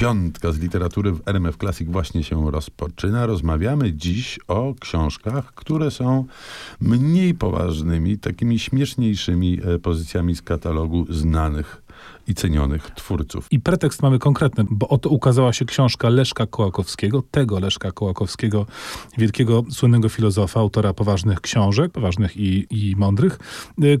Piątka z literatury w RMF Classic właśnie się rozpoczyna. Rozmawiamy dziś o książkach, które są mniej poważnymi, takimi śmieszniejszymi pozycjami z katalogu znanych i cenionych twórców. I pretekst mamy konkretny, bo oto ukazała się książka Leszka Kołakowskiego, tego Leszka Kołakowskiego, wielkiego, słynnego filozofa, autora poważnych książek, poważnych i mądrych,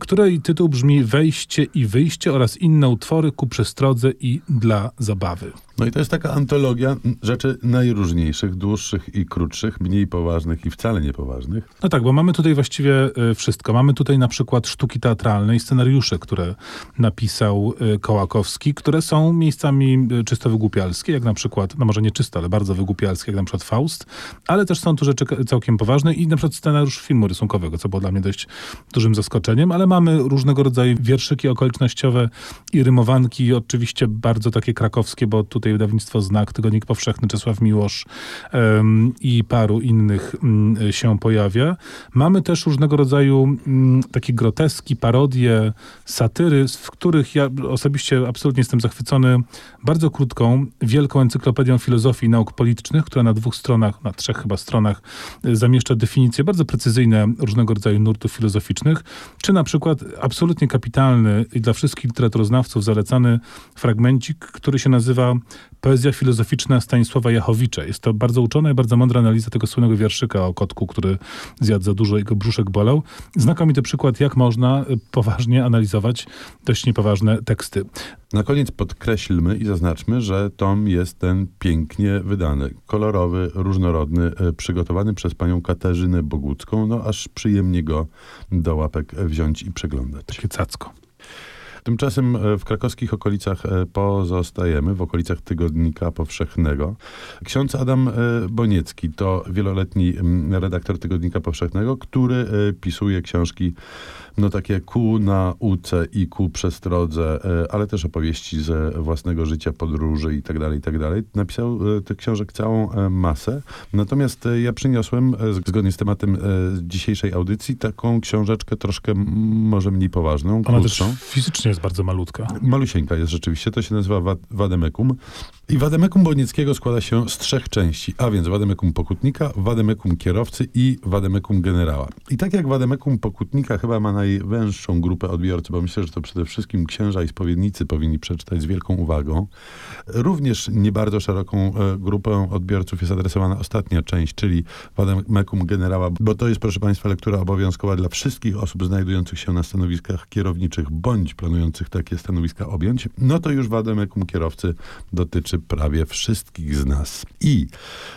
której tytuł brzmi Wejście i wyjście oraz inne utwory ku przestrodze i dla zabawy. No i to jest taka antologia rzeczy najróżniejszych, dłuższych i krótszych, mniej poważnych i wcale niepoważnych. No tak, bo mamy tutaj właściwie wszystko. Mamy tutaj na przykład sztuki teatralne i scenariusze, które napisał Kołakowski, które są miejscami czysto wygłupialskie, jak na przykład, no może nie czysto, ale bardzo wygłupialskie, jak na przykład Faust, ale też są tu rzeczy całkiem poważne i na przykład scenariusz filmu rysunkowego, co było dla mnie dość dużym zaskoczeniem, ale mamy różnego rodzaju wierszyki okolicznościowe i rymowanki, oczywiście bardzo takie krakowskie, bo tutaj wydawnictwo Znak, Tygodnik Powszechny, Czesław Miłosz i paru innych się pojawia. Mamy też różnego rodzaju takie groteski, parodie, satyry, w których ja osobiście absolutnie jestem zachwycony bardzo krótką, wielką encyklopedią filozofii i nauk politycznych, która na dwóch stronach, na trzech chyba stronach zamieszcza definicje bardzo precyzyjne różnego rodzaju nurtów filozoficznych, czy na przykład absolutnie kapitalny i dla wszystkich literaturoznawców zalecany fragmencik, który się nazywa Poezja filozoficzna Stanisława Jachowicza. Jest to bardzo uczona i bardzo mądra analiza tego słynnego wierszyka o kotku, który zjadł za dużo i jego brzuszek bolał. Znakomity przykład, jak można poważnie analizować dość niepoważne teksty. Na koniec podkreślmy i zaznaczmy, że tom jest ten pięknie wydany, kolorowy, różnorodny, przygotowany przez panią Katarzynę Bogucką, no aż przyjemnie go do łapek wziąć i przeglądać. Takie cacko. Tymczasem w krakowskich okolicach pozostajemy, w okolicach Tygodnika Powszechnego. Ksiądz Adam Boniecki to wieloletni redaktor Tygodnika Powszechnego, który pisuje książki no takie ku nauce i ku przestrodze, ale też opowieści ze własnego życia, podróży i tak dalej. Napisał tych książek całą masę. Natomiast ja przyniosłem, zgodnie z tematem dzisiejszej audycji, taką książeczkę troszkę może mniej poważną, krótszą. Ona też fizycznie jest bardzo malutka. Malusieńka jest rzeczywiście. To się nazywa Vademecum. I Vademecum Bonieckiego składa się z trzech części, a więc Vademecum Pokutnika, Vademecum Kierowcy i Vademecum Generała. I tak jak Vademecum Pokutnika chyba ma najwęższą grupę odbiorców, bo myślę, że to przede wszystkim księża i spowiednicy powinni przeczytać z wielką uwagą. Również nie bardzo szeroką grupę odbiorców jest adresowana ostatnia część, czyli Vademecum Generała, bo to jest, proszę Państwa, lektura obowiązkowa dla wszystkich osób znajdujących się na stanowiskach kierowniczych bądź planujących takie stanowiska objąć. No to już Vademecum Kierowcy dotyczy prawie wszystkich z nas. I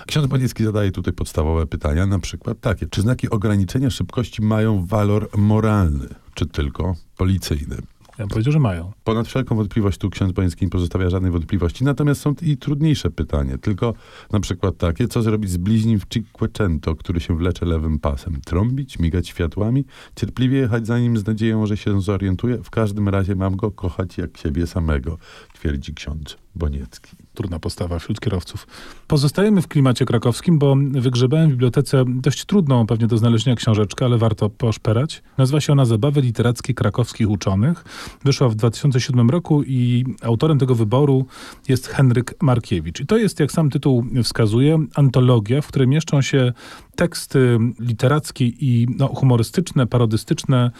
ksiądz Boniecki zadaje tutaj podstawowe pytania, na przykład takie. Czy znaki ograniczenia szybkości mają walor moralny, czy tylko policyjny? Ja bym powiedział, że mają. Ponad wszelką wątpliwość tu ksiądz Boniecki nie pozostawia żadnej wątpliwości, natomiast są i trudniejsze pytanie, tylko na przykład takie, co zrobić z bliźnim w Cinquecento, który się wlecze lewym pasem? Trąbić, migać światłami, cierpliwie jechać za nim z nadzieją, że się zorientuje? W każdym razie mam go kochać jak siebie samego, twierdzi ksiądz Boniecki. Trudna postawa wśród kierowców. Pozostajemy w klimacie krakowskim, bo wygrzebałem w bibliotece dość trudną pewnie do znalezienia książeczkę, ale warto poszperać. Nazywa się ona Zabawy literackie krakowskich uczonych. Wyszła w 2007 roku i autorem tego wyboru jest Henryk Markiewicz. I to jest, jak sam tytuł wskazuje, antologia, w której mieszczą się teksty literackie i humorystyczne, parodystyczne,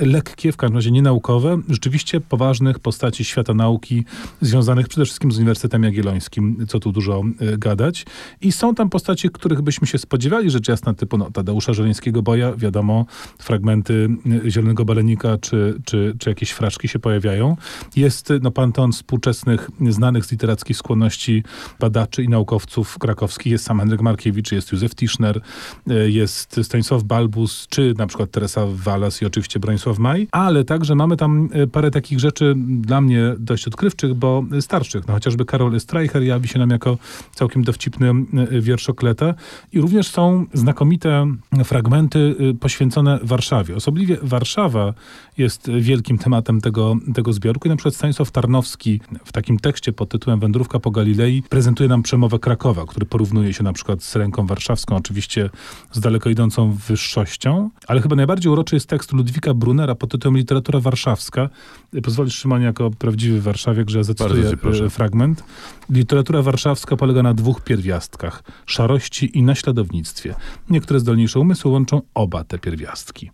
lekkie, w każdym razie nienaukowe, rzeczywiście poważnych postaci świata nauki, związanych przede wszystkim z Uniwersytetem Jagiellońskim, co tu dużo gadać. I są tam postacie, których byśmy się spodziewali, rzecz jasna, typu Tadeusza Żeleńskiego-Boja, wiadomo, fragmenty Zielonego Balenika, czy jakieś fraszki się pojawiają. Jest panteon współczesnych, znanych z literackich skłonności badaczy i naukowców krakowskich. Jest sam Henryk Markiewicz, jest Józef Tischner, jest Stanisław Balbus, czy na przykład Teresa Walas i oczywiście Bronisław Maj, ale także mamy tam parę takich rzeczy dla mnie dość odkrywczych, bo starszych. Chociażby Karol Streicher jawi się nam jako całkiem dowcipny wierszokleta. I również są znakomite fragmenty poświęcone Warszawie. Osobliwie Warszawa jest wielkim tematem tego zbioru. I na przykład Stanisław Tarnowski w takim tekście pod tytułem Wędrówka po Galilei prezentuje nam przemowę Krakowa, który porównuje się na przykład z ręką warszawską, oczywiście poezję z daleko idącą wyższością, ale chyba najbardziej uroczy jest tekst Ludwika Brunera pod tytułem Literatura Warszawska. Pozwolisz, Szymon, jako prawdziwy warszawiak, że ja zacytuję fragment. Literatura warszawska polega na dwóch pierwiastkach: szarości i naśladownictwie. Niektóre zdolniejsze umysły łączą oba te pierwiastki.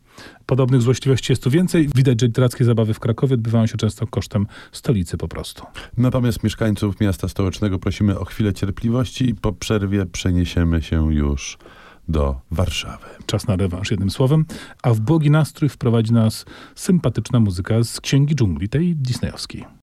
Podobnych złośliwości jest tu więcej. Widać, że literackie zabawy w Krakowie odbywają się często kosztem stolicy po prostu. Natomiast mieszkańców miasta stołecznego prosimy o chwilę cierpliwości i po przerwie przeniesiemy się już do Warszawy. Czas na rewanż, jednym słowem. A w bogi nastrój wprowadzi nas sympatyczna muzyka z Księgi Dżungli, tej disneyowskiej.